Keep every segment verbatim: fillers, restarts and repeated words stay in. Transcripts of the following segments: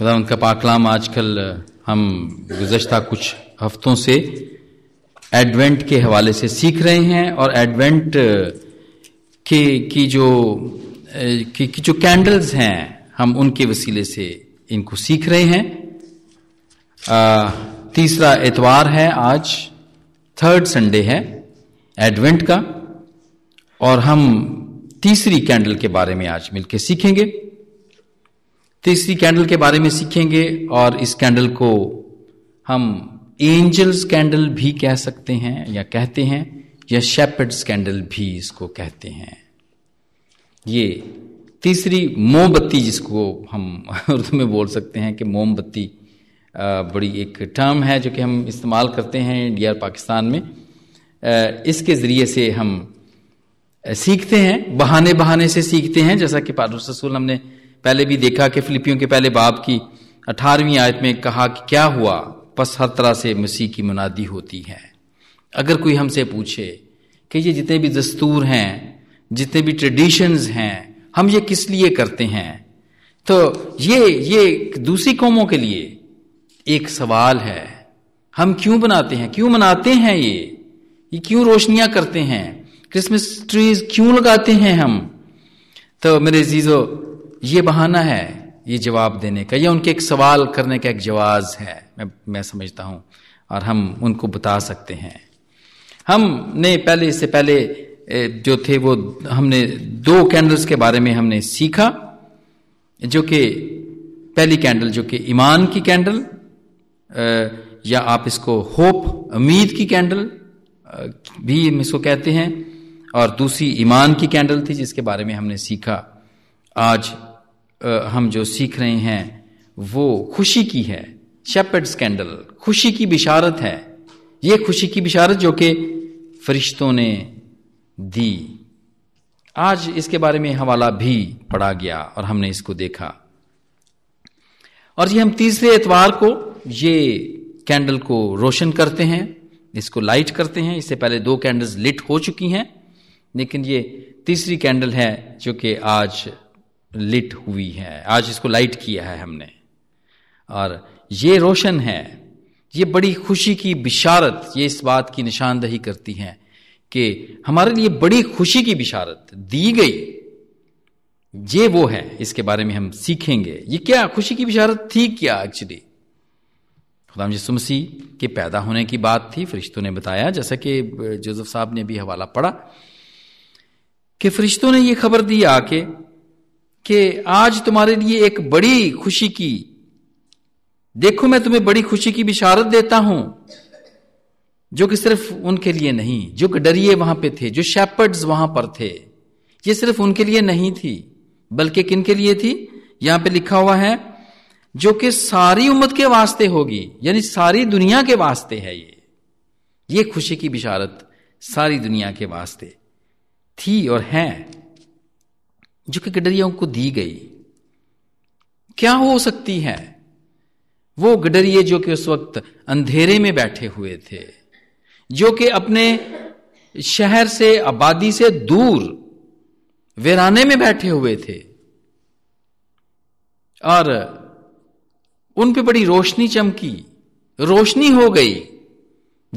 खुदा उनका पाकलाम। आजकल हम गुज़श्ता कुछ हफ्तों से एडवेंट के हवाले से सीख रहे हैं और एडवेंट के की जो की, की जो कैंडल्स हैं हम उनके वसीले से इनको सीख रहे हैं। आ, तीसरा एतवार है, आज थर्ड संडे है एडवेंट का और हम तीसरी कैंडल के बारे में आज मिलकर सीखेंगे। तीसरी कैंडल के बारे में सीखेंगे और इस कैंडल को हम एंजल्स कैंडल भी कह सकते हैं या कहते हैं या शेपर्ड्स कैंडल भी इसको कहते हैं। ये तीसरी मोमबत्ती जिसको हम उर्दू में बोल सकते हैं कि मोमबत्ती बड़ी एक टर्म है जो कि हम इस्तेमाल करते हैं इंडिया और पाकिस्तान में। इसके ज़रिए से हम सीखते हैं, बहाने बहाने से सीखते हैं, जैसा कि पादुर रसूल हमने पहले भी देखा कि फिलिपियों के पहले बाब की अठारहवीं आयत में कहा कि क्या हुआ बस हर तरह से मसीह की मुनादी होती है। अगर कोई हमसे पूछे कि ये जितने भी दस्तूर हैं, जितने भी ट्रेडिशंस हैं, हम ये किस लिए करते हैं, तो ये ये दूसरी कौमों के लिए एक सवाल है। हम क्यों बनाते हैं, क्यों मनाते हैं, ये ये क्यों रोशनियां करते हैं, क्रिसमस ट्रीज क्यों लगाते हैं हम। तो मेरे अजीजो, ये बहाना है ये जवाब देने का या उनके एक सवाल करने का एक जवाब है, मैं मैं समझता हूँ, और हम उनको बता सकते हैं। हमने पहले इससे पहले जो थे वो हमने दो कैंडल्स के बारे में हमने सीखा, जो कि पहली कैंडल जो कि ईमान की कैंडल या आप इसको होप उम्मीद की कैंडल भी हम इसको कहते हैं, और दूसरी ईमान की कैंडल थी जिसके बारे में हमने सीखा। आज हम जो सीख रहे हैं वो खुशी की है, शेपर्ड्स कैंडल, खुशी की बिशारत है। ये खुशी की बिशारत जो कि फरिश्तों ने दी, आज इसके बारे में हवाला भी पढ़ा गया और हमने इसको देखा। और ये हम तीसरे एतवार को ये कैंडल को रोशन करते हैं, इसको लाइट करते हैं। इससे पहले दो कैंडल्स लिट हो चुकी हैं, लेकिन ये तीसरी कैंडल है जो कि आज लिट हुई है, आज इसको लाइट किया है हमने और ये रोशन है। ये बड़ी खुशी की बिशारत, ये इस बात की निशानदही करती है कि हमारे लिए बड़ी खुशी की बिशारत दी गई। ये वो है, इसके बारे में हम सीखेंगे। ये क्या खुशी की बिशारत थी, क्या एक्चुअली खुदाम यीशु मसीह के पैदा होने की बात थी। फरिश्तों ने बताया, जैसा कि जोसेफ साहब ने भी हवाला पढ़ा, कि फरिश्तों ने ये खबर दी आके कि आज तुम्हारे लिए एक बड़ी खुशी की, देखो मैं तुम्हें बड़ी खुशी की बिशारत देता हूं, जो कि सिर्फ उनके लिए नहीं जो गडरिए वहां पे थे, जो शेपर्ड्स वहां पर थे, ये सिर्फ उनके लिए नहीं थी, बल्कि किन के लिए थी। यहां पे लिखा हुआ है जो कि सारी उम्मत के वास्ते होगी, यानी सारी दुनिया के वास्ते है। ये ये खुशी की बिशारत सारी दुनिया के वास्ते थी और है, जो कि गडरियों को दी गई। क्या हो सकती है, वो गडरिये जो कि उस वक्त अंधेरे में बैठे हुए थे, जो कि अपने शहर से, आबादी से दूर वीराने में बैठे हुए थे, और उन पे बड़ी रोशनी चमकी, रोशनी हो गई।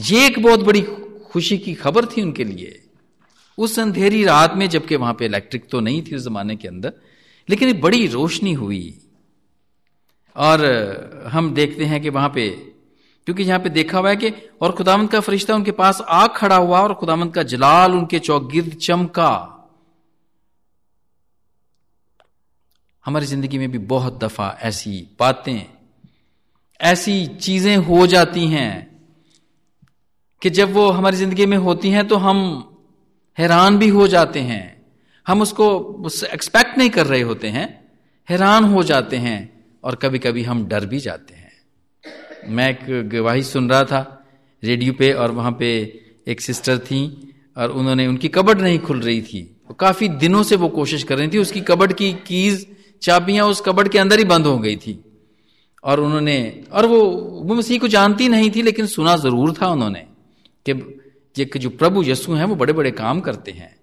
ये एक बहुत बड़ी खुशी की खबर थी उनके लिए उस अंधेरी रात में, जबकि वहां पे इलेक्ट्रिक तो नहीं थी उस जमाने के अंदर, लेकिन बड़ी रोशनी हुई। और हम देखते हैं कि वहां पे, क्योंकि यहां पे देखा हुआ है कि और खुदावंद का फरिश्ता उनके पास आ खड़ा हुआ और खुदावंद का जलाल उनके चौगिर्द चमका। हमारी जिंदगी में भी बहुत दफा ऐसी बातें, ऐसी चीजें हो जाती हैं कि जब वो हमारी जिंदगी में होती हैं तो हम हैरान भी हो जाते हैं, हम उसको उससे एक्सपेक्ट नहीं कर रहे होते हैं, हैरान हो जाते हैं और कभी कभी हम डर भी जाते हैं। मैं एक गवाही सुन रहा था रेडियो पे, और वहाँ पे एक सिस्टर थी और उन्होंने, उनकी कबर्ड नहीं खुल रही थी, तो काफी दिनों से वो कोशिश कर रही थी, उसकी कबर्ड की कीज, चाबियां उस कबर्ड के अंदर ही बंद हो गई थी। और उन्होंने, और वो वो मसीह को जानती नहीं थी, लेकिन सुना जरूर था उन्होंने कि ये जो प्रभु यीशु हैं वो बड़े बड़े काम करते हैं।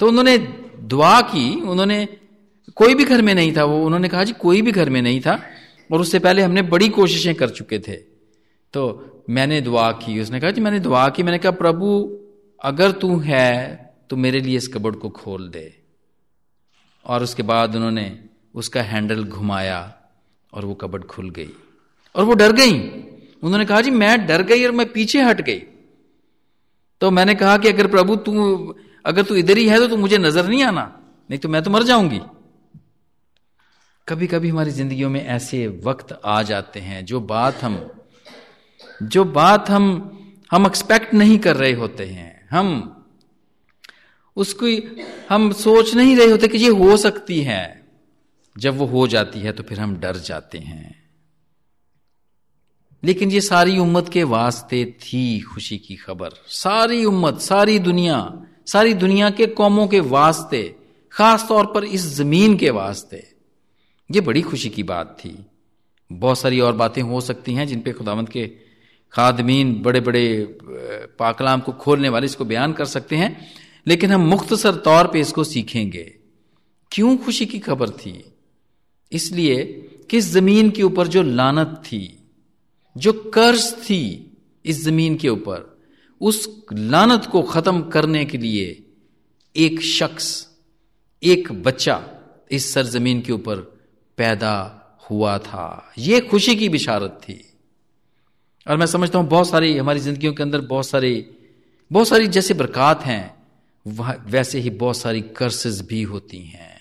तो उन्होंने दुआ की, उन्होंने, कोई भी घर में नहीं था वो, उन्होंने कहा जी कोई भी घर में नहीं था, और उससे पहले हमने बड़ी कोशिशें कर चुके थे। तो मैंने दुआ की, उसने कहा जी मैंने दुआ की, मैंने कहा प्रभु अगर तू है तो मेरे लिए इस कब्र को खोल दे। और उसके बाद उन्होंने उसका हैंडल घुमाया और वो कब्र खुल गई और वो डर गई। उन्होंने कहा जी मैं डर गई और मैं पीछे हट गई। तो मैंने कहा कि अगर प्रभु तू अगर तू इधर ही है तो तू मुझे नजर नहीं आना, नहीं तो मैं तो मर जाऊंगी। कभी कभी हमारी जिंदगियों में ऐसे वक्त आ जाते हैं जो बात हम जो बात हम हम एक्सपेक्ट नहीं कर रहे होते हैं, हम उसको हम सोच नहीं रहे होते कि ये हो सकती है। जब वो हो जाती है तो फिर हम डर जाते हैं। लेकिन ये सारी उम्मत के वास्ते थी खुशी की खबर, सारी उम्मत, सारी दुनिया, सारी दुनिया के कौमों के वास्ते, खास तौर पर इस जमीन के वास्ते ये बड़ी खुशी की बात थी। बहुत सारी और बातें हो सकती हैं जिन पे खुदावंद के खादमीन, बड़े बड़े पाकलाम को खोलने वाले इसको बयान कर सकते हैं, लेकिन हम मुख्तसर तौर पे इसको सीखेंगे। क्यों खुशी की खबर थी? इसलिए कि इस जमीन के ऊपर जो लानत थी, जो कर्ज थी इस जमीन के ऊपर, उस लानत को खत्म करने के लिए एक शख्स, एक बच्चा इस सरजमीन के ऊपर पैदा हुआ था। ये खुशी की बिशारत थी। और मैं समझता हूं बहुत सारी हमारी जिंदगियों के अंदर बहुत सारी बहुत सारी जैसे बरक़ात हैं वैसे ही बहुत सारी कर्सेस भी होती हैं।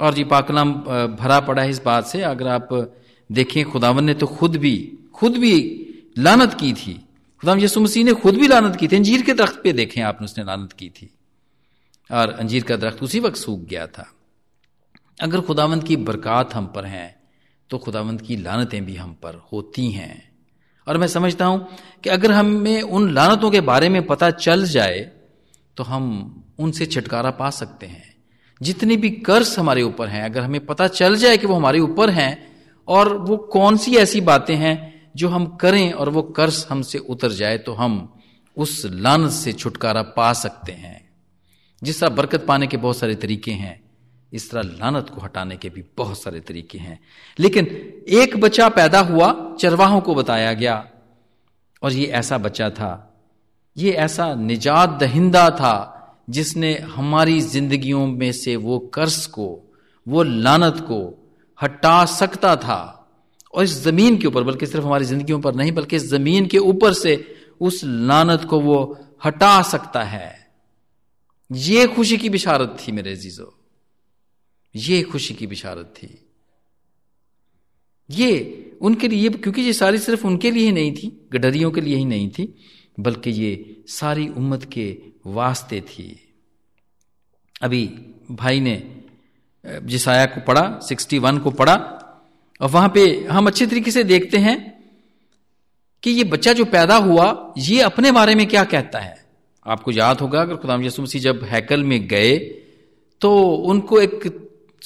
और जी पाकलाम भरा पड़ा है इस बात से। अगर आप देखें खुदावन ने तो खुद भी खुद भी लानत की थी। खुदाम यीशु मसीह ने खुद भी लानत की थी। अंजीर के दरख्त पे देखें आपने, उसने लानत की थी और अंजीर का दरख्त उसी वक्त सूख गया था। अगर खुदावंद की बरक़ात हम पर हैं तो खुदावंद की लानतें भी हम पर होती हैं। और मैं समझता हूं कि अगर हमें उन लानतों के बारे में पता चल जाए तो हम उनसे छुटकारा पा सकते हैं। जितनी भी कर्ज हमारे ऊपर हैं, अगर हमें पता चल जाए कि वो हमारे ऊपर हैं और वो कौन सी ऐसी बातें हैं जो हम करें और वो कर्ज हमसे उतर जाए, तो हम उस लानत से छुटकारा पा सकते हैं। जिस तरह बरकत पाने के बहुत सारे तरीके हैं, इस तरह लानत को हटाने के भी बहुत सारे तरीके हैं। लेकिन एक बच्चा पैदा हुआ, चरवाहों को बताया गया, और ये ऐसा बच्चा था, ये ऐसा निजात दहिंदा था जिसने हमारी जिंदगियों में से वो कर्ज को, वो लानत को हटा सकता था। और इस जमीन के ऊपर, बल्कि सिर्फ हमारी जिंदगियों पर नहीं बल्कि इस जमीन के ऊपर से उस लानत को वो हटा सकता है। ये खुशी की बिशारत थी मेरे अजीजो, ये खुशी की बिशारत थी। ये उनके लिए, क्योंकि ये सारी सिर्फ उनके लिए ही नहीं थी, गडरियों के लिए ही नहीं थी, बल्कि ये सारी उम्मत के वास्ते थी। अभी भाई ने जिसाया को पढ़ा, इकसठ को पढ़ा, और वहां पे हम अच्छे तरीके से देखते हैं कि ये बच्चा जो पैदा हुआ ये अपने बारे में क्या कहता है। आपको याद होगा अगर खुदाम यसू मसीह जब हैकल में गए तो उनको एक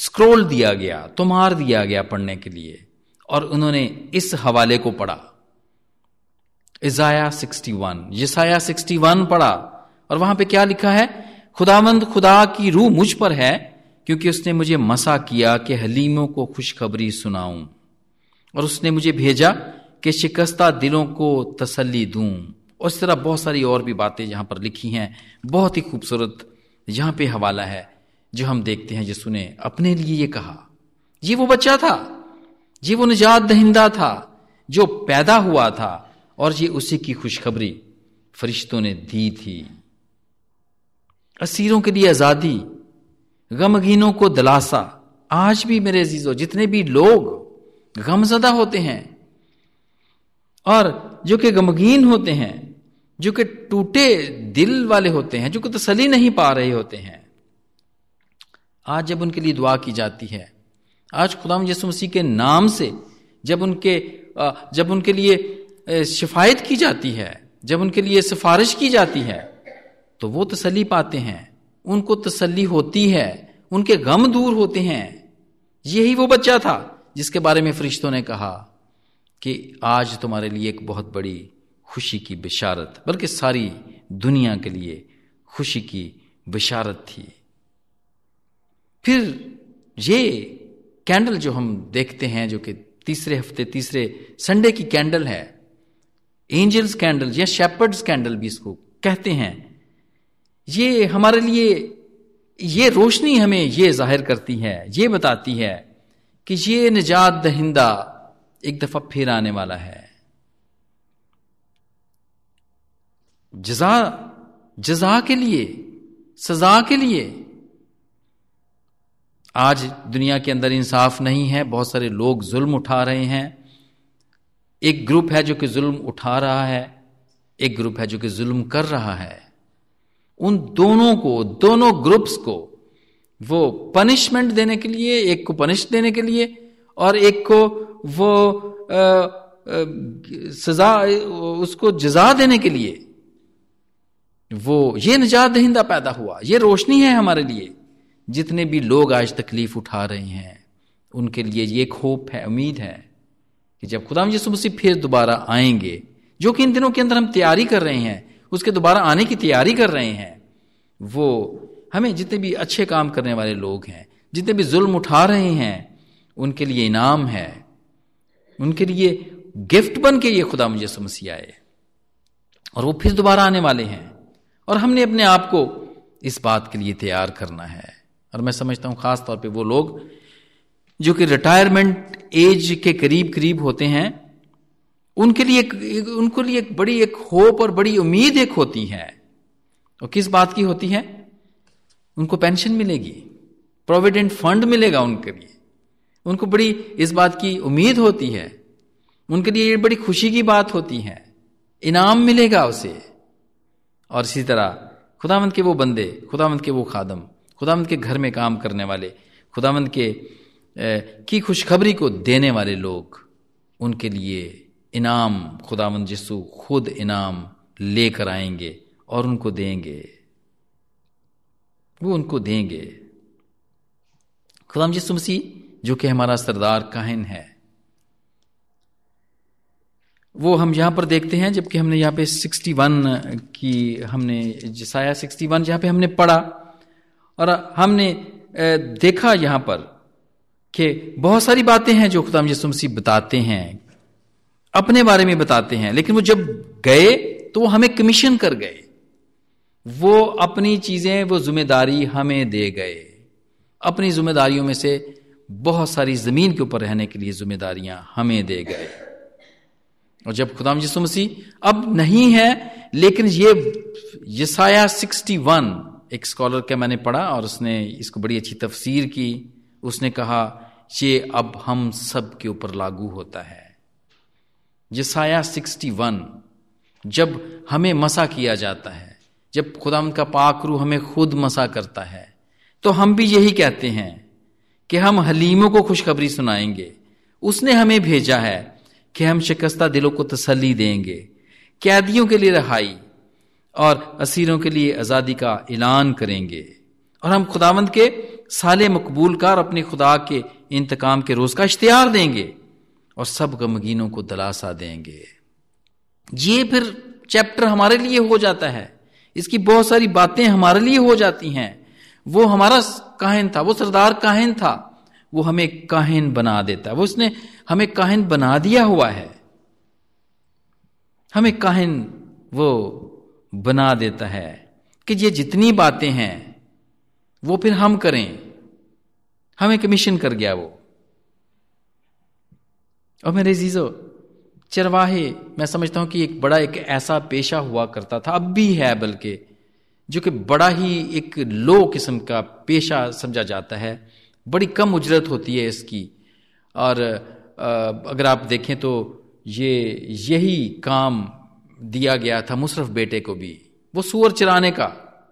स्क्रॉल दिया गया, तोमार दिया गया पढ़ने के लिए, और उन्होंने इस हवाले को पढ़ा, इसाया इकसठ, यशाया इकसठ पढ़ा, और वहां पे क्या लिखा है? खुदावंद खुदा की रूह मुझ पर है क्योंकि उसने मुझे मसा किया कि हलीमों को खुशखबरी सुनाऊं, और उसने मुझे भेजा कि शिकस्ता दिलों को तसल्ली दूं। और इस तरह बहुत सारी और भी बातें यहाँ पर लिखी हैं। बहुत ही खूबसूरत यहाँ पे हवाला है जो हम देखते हैं यीशु ने अपने लिए ये कहा। ये वो बच्चा था, ये वो निजात दहिंदा था जो पैदा हुआ था, और ये उसी की खुशखबरी फरिश्तों ने दी थी। असीरों के लिए आजादी, गमगीनों को दिलासा। आज भी मेरे अजीजों जितने भी लोग गमजदा होते हैं और जो कि गमगीन होते हैं, जो कि टूटे दिल वाले होते हैं, जो कि तसल्ली नहीं पा रहे होते हैं, आज जब उनके लिए दुआ की जाती है, आज खुदावंद यीशु मसीह के नाम से जब उनके जब उनके लिए शिफायत की जाती है, जब उनके लिए सिफारिश की जाती है, तो वो तसल्ली पाते हैं, उनको तसल्ली होती है, उनके गम दूर होते हैं। यही वो बच्चा था जिसके बारे में फरिश्तों ने कहा कि आज तुम्हारे लिए एक बहुत बड़ी खुशी की बिशारत, बल्कि सारी दुनिया के लिए खुशी की बिशारत थी। फिर ये कैंडल जो हम देखते हैं, जो कि तीसरे हफ्ते तीसरे संडे की कैंडल है, एंजल्स कैंडल या शेपर्ड्स कैंडल भी इसको कहते हैं, ये हमारे लिए ये रोशनी हमें ये जाहिर करती है, ये बताती है कि ये निजात दहिंदा एक दफा फिर आने वाला है। जजा जजा के लिए, सजा के लिए। आज दुनिया के अंदर इंसाफ नहीं है, बहुत सारे लोग जुल्म उठा रहे हैं। एक ग्रुप है जो कि जुल्म उठा रहा है, एक ग्रुप है जो कि जुल्म कर रहा है। उन दोनों को, दोनों ग्रुप्स को वो पनिशमेंट देने के लिए, एक को पनिश देने के लिए और एक को वो आ, आ, सजा, उसको जजा देने के लिए, वो ये निजात दहिंदा पैदा हुआ। ये रोशनी है हमारे लिए। जितने भी लोग आज तकलीफ उठा रहे हैं उनके लिए ये एक होप है, उम्मीद है कि जब खुदाम यीशु मसीह फिर दोबारा आएंगे, जो कि इन दिनों के अंदर हम तैयारी कर रहे हैं, उसके दोबारा आने की तैयारी कर रहे हैं, वो हमें जितने भी अच्छे काम करने वाले लोग हैं, जितने भी जुल्म उठा रहे हैं, उनके लिए इनाम है, उनके लिए गिफ्ट बन के ये खुदा मुझे समसी आए। और वो फिर दोबारा आने वाले हैं और हमने अपने आप को इस बात के लिए तैयार करना है। और मैं समझता हूँ खास तौर पे वो लोग जो कि रिटायरमेंट एज के करीब करीब होते हैं, उनके लिए उनके लिए एक बड़ी एक होप और बड़ी उम्मीद एक होती है। और किस बात की होती है? उनको पेंशन मिलेगी, प्रोविडेंट फंड मिलेगा उनके लिए। उनको बड़ी इस बात की उम्मीद होती है, उनके लिए ये बड़ी खुशी की बात होती है, इनाम मिलेगा उसे। और इसी तरह खुदावंद के वो बंदे, खुदावंद के वो खादम, खुदावंद के घर में काम करने वाले, खुदावंद के की खुशखबरी को देने वाले लोग, उनके लिए इनाम खुदावंद यीशु खुद इनाम लेकर आएंगे और उनको देंगे, वो उनको देंगे। खुदाम यीशु मसीह जो कि हमारा सरदार काहिन है, वो हम यहाँ पर देखते हैं। जबकि हमने यहाँ पे इकसठ की, हमने यशाया इकसठ यहाँ पे हमने पढ़ा और हमने देखा यहाँ पर कि बहुत सारी बातें हैं जो खुदाम यीशु मसीह बताते हैं, अपने बारे में बताते हैं। लेकिन वो जब गए तो वो हमें कमीशन कर गए, वो अपनी चीज़ें, वो जिम्मेदारी हमें दे गए। अपनी जिम्मेदारियों में से बहुत सारी ज़मीन के ऊपर रहने के लिए जिम्मेदारियां हमें दे गए। और जब खुदाम यीशु मसीह अब नहीं है, लेकिन ये यशाया इकसठ, एक स्कॉलर के मैंने पढ़ा और उसने इसको बड़ी अच्छी तफसीर की। उसने कहा ये अब हम सब के ऊपर लागू होता है। यशाया इकसठ जब हमें मसा किया जाता है, जब खुदाम का पाक रूह हमें खुद मसा करता है, तो हम भी यही कहते हैं कि हम हलीमों को खुशखबरी सुनाएंगे। उसने हमें भेजा है कि हम शिकस्ता दिलों को तसल्ली देंगे, कैदियों के लिए रहाई और असीरों के लिए आज़ादी का ऐलान करेंगे। और हम खुदावंद के साले मकबूल का और अपने खुदा के इंतकाम के रोज़ का इश्तियार देंगे और सब गमगीनों को दिलासा देंगे। ये फिर चैप्टर हमारे लिए हो जाता है, इसकी बहुत सारी बातें हमारे लिए हो जाती हैं। वो हमारा काहिन था, वो सरदार काहिन था, वो हमें काहिन बना देता है, वो उसने हमें काहिन बना दिया हुआ है, हमें काहिन वो बना देता है कि ये जितनी बातें हैं वो फिर हम करें। हमें कमीशन कर गया वो। और मेरे अज़ीज़ों, चरवाहे, मैं समझता हूं कि एक बड़ा एक ऐसा पेशा हुआ करता था, अब भी है बल्कि, जो कि बड़ा ही एक लो किस्म का पेशा समझा जाता है। बड़ी कम उजरत होती है इसकी। और अगर आप देखें तो ये यही काम दिया गया था मुसरफ बेटे को भी, वो सूअर चराने का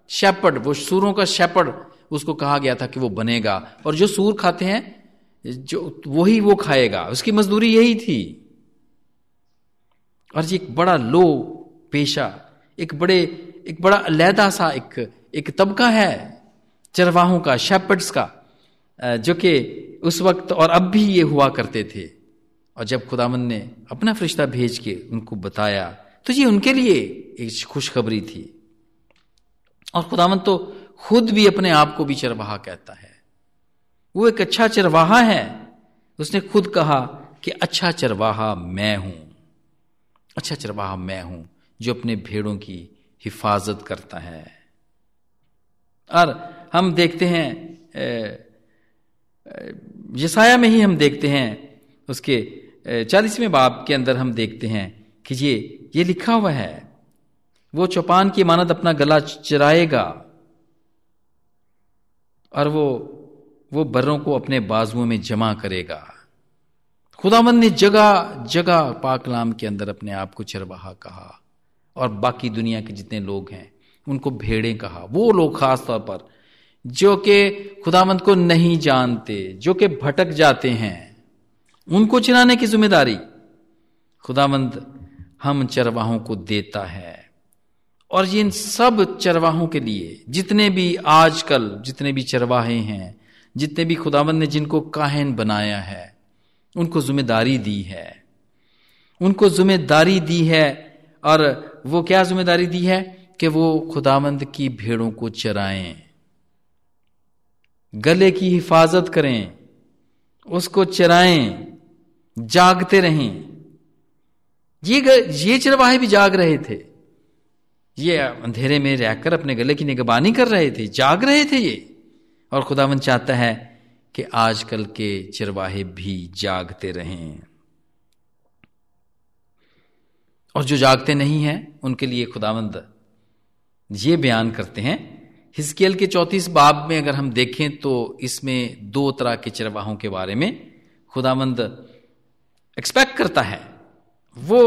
शेपर्ड, वो सूरों का शेपर्ड उसको कहा गया था कि वो बनेगा और जो सूर खाते हैं जो वही वो खाएगा, उसकी मजदूरी यही थी। और ये एक बड़ा लो पेशा, एक बड़े एक बड़ा अलहदा सा एक एक तबका है चरवाहों का, शेपर्ड्स का, जो कि उस वक्त और अब भी ये हुआ करते थे। और जब खुदावंद ने अपना फरिश्ता भेज के उनको बताया तो ये उनके लिए एक खुशखबरी थी। और खुदावंद तो खुद भी अपने आप को भी चरवाहा कहता है। वो एक अच्छा चरवाहा है उसने खुद कहा कि अच्छा चरवाहा मैं हूं, अच्छा चरवाहा मैं हूं जो अपने भेड़ों की हिफाजत करता है। और हम देखते हैं यशाया में ही हम देखते हैं उसके चालीसवें बाब के अंदर हम देखते हैं कि ये ये लिखा हुआ है, वो चौपान की मानद अपना गला चराएगा और वो वो बर्रों को अपने बाजुओं में जमा करेगा। खुदावंद ने जगह जगह पाकलाम के अंदर अपने आप को चरवाहा कहा और बाकी दुनिया के जितने लोग हैं उनको भेड़ें कहा। वो लोग खास तौर पर जो कि खुदावंद को नहीं जानते, जो कि भटक जाते हैं, उनको चिनाने की जिम्मेदारी खुदावंद हम चरवाहों को देता है। और ये इन सब चरवाहों के लिए जितने भी आजकल जितने भी चरवाहे हैं, जितने भी खुदावंद ने जिनको काहिन बनाया है, उनको जिम्मेदारी दी है, उनको जिम्मेदारी दी है। और वो क्या जिम्मेदारी दी है कि वो खुदावंद की भेड़ों को चराएं, गले की हिफाजत करें, उसको चराएं, जागते रहें। ये ये चरवाहे भी जाग रहे थे, ये अंधेरे में रहकर अपने गले की निगरानी कर रहे थे, जाग रहे थे ये। और खुदावंद चाहता है कि आजकल के चरवाहे भी जागते रहें, और जो जागते नहीं हैं उनके लिए खुदावंद ये बयान करते हैं। हिजकेल के चौंतीस बाब में अगर हम देखें तो इसमें दो तरह के चरवाहों के बारे में खुदावंद एक्सपेक्ट करता है। वो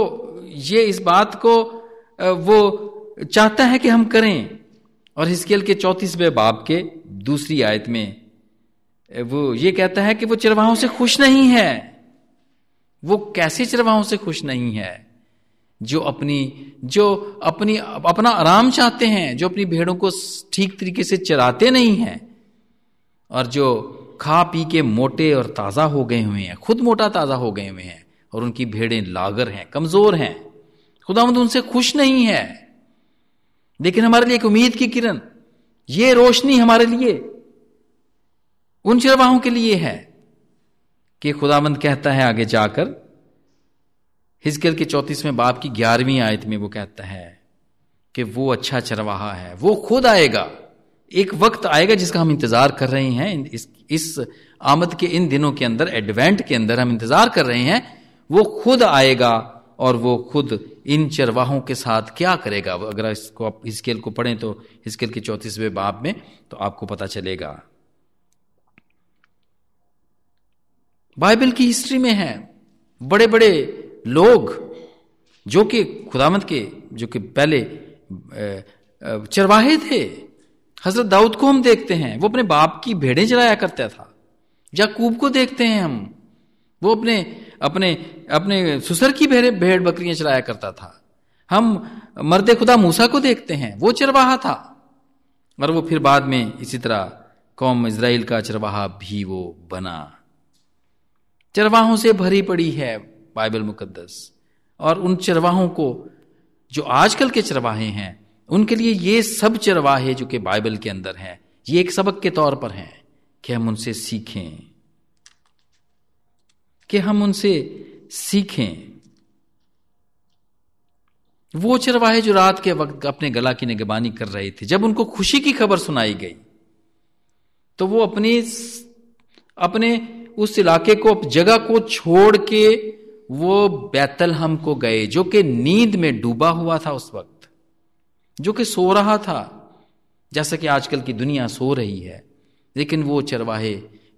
ये इस बात को वो चाहता है कि हम करें। और हिजकेल के चौंतीसवें बाब के दूसरी आयत में वो ये कहता है कि वो चरवाहों से खुश नहीं है। वो कैसे चरवाहों से खुश नहीं है? जो अपनी जो अपनी अपना आराम चाहते हैं, जो अपनी भेड़ों को ठीक तरीके से चराते नहीं हैं, और जो खा पी के मोटे और ताज़ा हो गए हुए हैं, खुद मोटा ताज़ा हो गए हुए हैं, और उनकी भेड़ें लागर हैं, कमज़ोर हैं। खुदावंद उनसे खुश नहीं है। लेकिन हमारे लिए एक उम्मीद की किरण, ये रोशनी हमारे लिए उन चरवाहों के लिए है कि खुदावंद कहता है आगे जाकर हिजकेल के चौंतीसवें बाब की ग्यारहवीं आयत में, वो कहता है कि वो अच्छा चरवाहा है, वो खुद आएगा। एक वक्त आएगा जिसका हम इंतजार कर रहे हैं, इस इस आमद के इन दिनों के अंदर, एडवेंट के अंदर हम इंतजार कर रहे हैं। वो खुद आएगा और वो खुद इन चरवाहों के साथ क्या करेगा। अगर इसको आप हिजकेल को पढ़ें तो हिजकेल के चौंतीसवें बाब में तो आपको पता चलेगा। बाइबल की हिस्ट्री में है बड़े बड़े लोग जो कि खुदावंद के जो कि पहले चरवाहे थे। हजरत दाऊद को हम देखते हैं, वो अपने बाप की भेड़ें चराया करता था। याकूब को देखते हैं हम, वो अपने अपने अपने ससुर की भेड़े भेड़ बकरियां चराया करता था। हम मर्दे खुदा मूसा को देखते हैं, वो चरवाहा था, और वो फिर बाद में इसी तरह कौम इज़राइल का चरवाहा भी वो बना। चरवाहों से भरी पड़ी है बाइबल मुकद्दस, और उन चरवाहों को जो आजकल के चरवाहे हैं उनके लिए ये सब चरवाहे जो कि बाइबल के अंदर हैं ये एक सबक के तौर पर हैं कि हम उनसे सीखें, कि हम उनसे सीखें। वो चरवाहे जो रात के वक्त अपने गला की निगरानी कर रहे थे, जब उनको खुशी की खबर सुनाई गई तो वो अपने अपने उस इलाके को, जगह को छोड़ के वो बैतलहम को गए, जो कि नींद में डूबा हुआ था उस वक्त, जो कि सो रहा था, जैसा कि आजकल की दुनिया सो रही है। लेकिन वो चरवाहे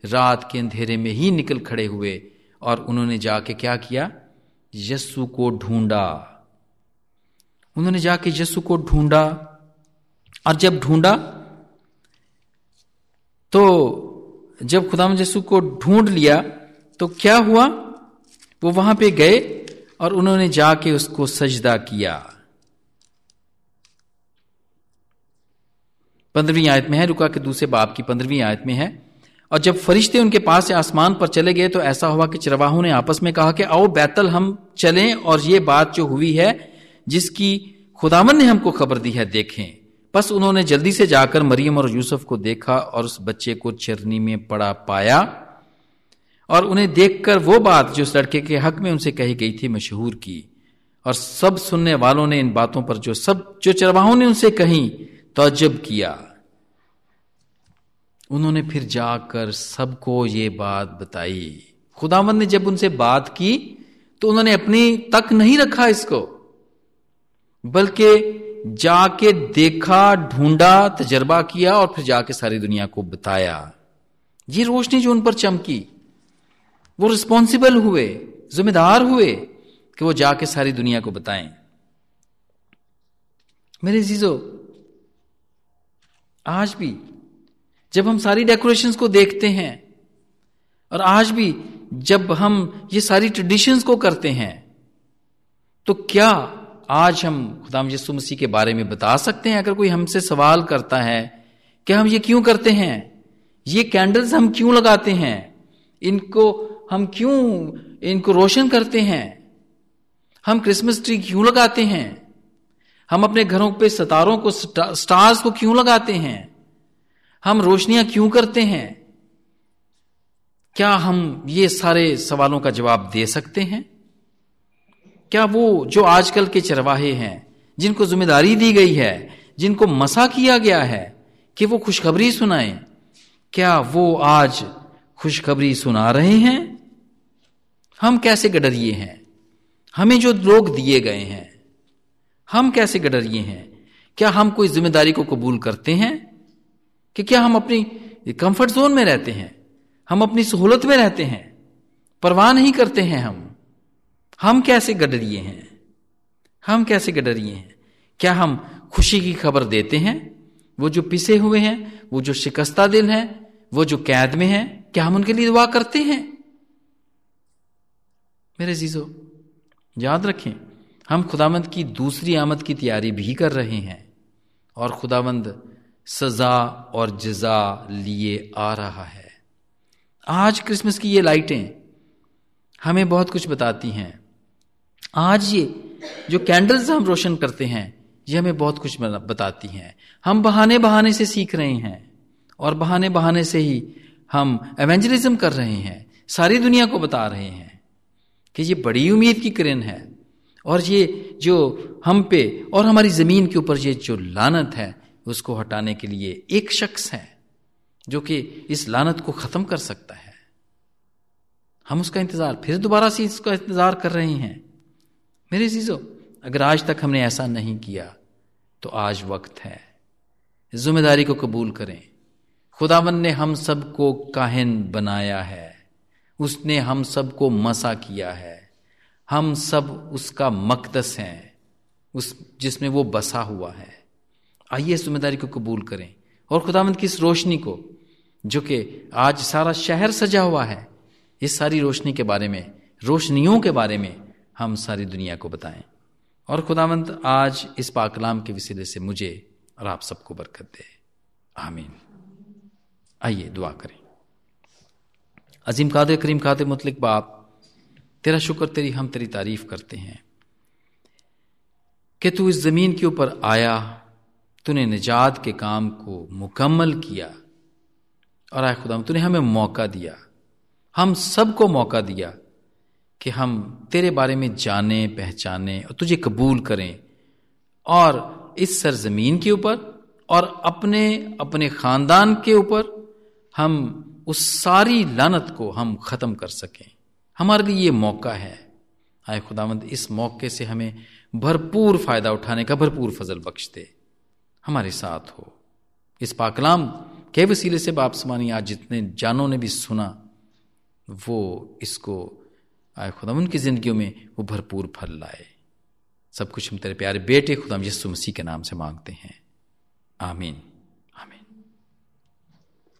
रात के अंधेरे में ही निकल खड़े हुए और उन्होंने जाके क्या किया? यस्सू को ढूंढा। उन्होंने जाके यस्सू को ढूंढा, और जब ढूंढा तो जब खुदाम यस्सू को ढूंढ लिया तो क्या हुआ? वो वहां पे गए और उन्होंने जाके उसको सजदा किया। पंद्रहवीं आयत में है, रुका के दूसरे बाब की पंद्रहवीं आयत में है। और जब फरिश्ते उनके पास से आसमान पर चले गए तो ऐसा हुआ कि चरवाहों ने आपस में कहा कि आओ बैतल हम चलें, और ये बात जो हुई है जिसकी खुदावन ने हमको खबर दी है देखें। बस उन्होंने जल्दी से जाकर मरियम और यूसुफ को देखा और उस बच्चे को चरनी में पड़ा पाया, और उन्हें देखकर वो बात जो उस लड़के के हक में उनसे कही गई थी मशहूर की, और सब सुनने वालों ने इन बातों पर जो सब जो चरवाहों ने उनसे कही तअज्जुब किया। उन्होंने फिर जाकर सबको ये बात बताई। खुदावंद ने जब उनसे बात की तो उन्होंने अपनी तक नहीं रखा इसको, बल्कि जाके देखा, ढूंढा, तजर्बा किया और फिर जाके सारी दुनिया को बताया। ये रोशनी जो उन पर चमकी, वो रिस्पॉन्सिबल हुए, जिम्मेदार हुए कि वो जाके सारी दुनिया को बताएं। मेरे अज़ीज़ो, आज भी जब हम सारी डेकोरेशंस को देखते हैं और आज भी जब हम ये सारी ट्रेडिशंस को करते हैं, तो क्या आज हम खुदाम यीशु मसीह के बारे में बता सकते हैं? अगर कोई हमसे सवाल करता है कि हम ये क्यों करते हैं, ये कैंडल्स हम क्यों लगाते हैं, इनको हम क्यों इनको रोशन करते हैं, हम क्रिसमस ट्री क्यों लगाते हैं, हम अपने घरों पे सितारों को, स्टार्स को क्यों लगाते हैं, हम रोशनियां क्यों करते हैं, क्या हम ये सारे सवालों का जवाब दे सकते हैं? क्या वो जो आजकल के चरवाहे हैं, जिनको जिम्मेदारी दी गई है, जिनको मसा किया गया है कि वो खुशखबरी सुनाएं, क्या वो आज खुशखबरी सुना रहे हैं? हम कैसे गडरिए हैं? हमें जो लोग दिए गए हैं, हम कैसे गडरिए हैं? क्या हम कोई जिम्मेदारी को कबूल करते हैं? कि क्या हम अपनी कंफर्ट जोन में रहते हैं, हम अपनी सहूलत में रहते हैं, परवाह नहीं करते हैं? हम हम कैसे गडरिए हैं? हम कैसे गडरिए हैं? क्या हम खुशी की खबर देते हैं? वो जो पिसे हुए हैं, वो जो शिकस्ता दिल हैं, वो जो कैद में हैं, क्या हम उनके लिए दुआ करते हैं? मेरे अज़ीज़ों, याद रखें, हम खुदावंद की दूसरी आमद की तैयारी भी कर रहे हैं और खुदावंद सजा और जजा लिए आ रहा है। आज क्रिसमस की ये लाइटें हमें बहुत कुछ बताती हैं। आज ये जो कैंडल्स हम रोशन करते हैं, ये हमें बहुत कुछ बताती हैं। हम बहाने बहाने से सीख रहे हैं और बहाने बहाने से ही हम एवेंजलिज्म कर रहे हैं, सारी दुनिया को बता रहे हैं कि ये बड़ी उम्मीद की किरण है। और ये जो हम पे और हमारी ज़मीन के ऊपर ये जो लानत है, उसको हटाने के लिए एक शख्स है जो कि इस लानत को ख़त्म कर सकता है। हम उसका इंतज़ार, फिर दोबारा से इसका इंतज़ार कर रहे हैं। मेरे अज़ीज़ों, अगर आज तक हमने ऐसा नहीं किया तो आज वक्त है, जिम्मेदारी को कबूल करें। खुदावंद ने हम सबको काहिन बनाया है, उसने हम सबको मसा किया है, हम सब उसका मकदस हैं, उस जिसमें वो बसा हुआ है। आइए इस जिम्मेदारी को कबूल करें और खुदावंद की इस रोशनी को, जो कि आज सारा शहर सजा हुआ है, इस सारी रोशनी के बारे में, रोशनियों के बारे में हम सारी दुनिया को बताएं। और खुदावंद आज इस पाकलाम के वसीले से मुझे और आप सबको बरकत दे। आमीन। आइए दुआ करें। अजीम कादिर, करीम कादिर, मुतलिक बाप, तेरा शुक्र, तेरी हम, तेरी तारीफ करते हैं कि तू इस ज़मीन के ऊपर आया, तूने निजात के काम को मुकम्मल किया। और आए खुदा, तूने हमें मौका दिया, हम सबको मौका दिया कि हम तेरे बारे में जाने, पहचाने और तुझे कबूल करें, और इस सरज़मीन के ऊपर और अपने अपने ख़ानदान के ऊपर हम उस सारी लानत को हम ख़त्म कर सकें। हमारे लिए ये मौका है। आए खुदावंद, इस मौके से हमें भरपूर फ़ायदा उठाने का भरपूर फजल बख्श दे। हमारे साथ हो इस पाकलाम के वसीले से। बाप समानी, आज जितने जानों ने भी सुना, वो इसको आए खुदावंद की ज़िंदगियों में वो भरपूर फल लाए। सब कुछ हम तेरे प्यारे बेटे खुदाम यीशु मसीह के नाम से मांगते हैं। आमीन।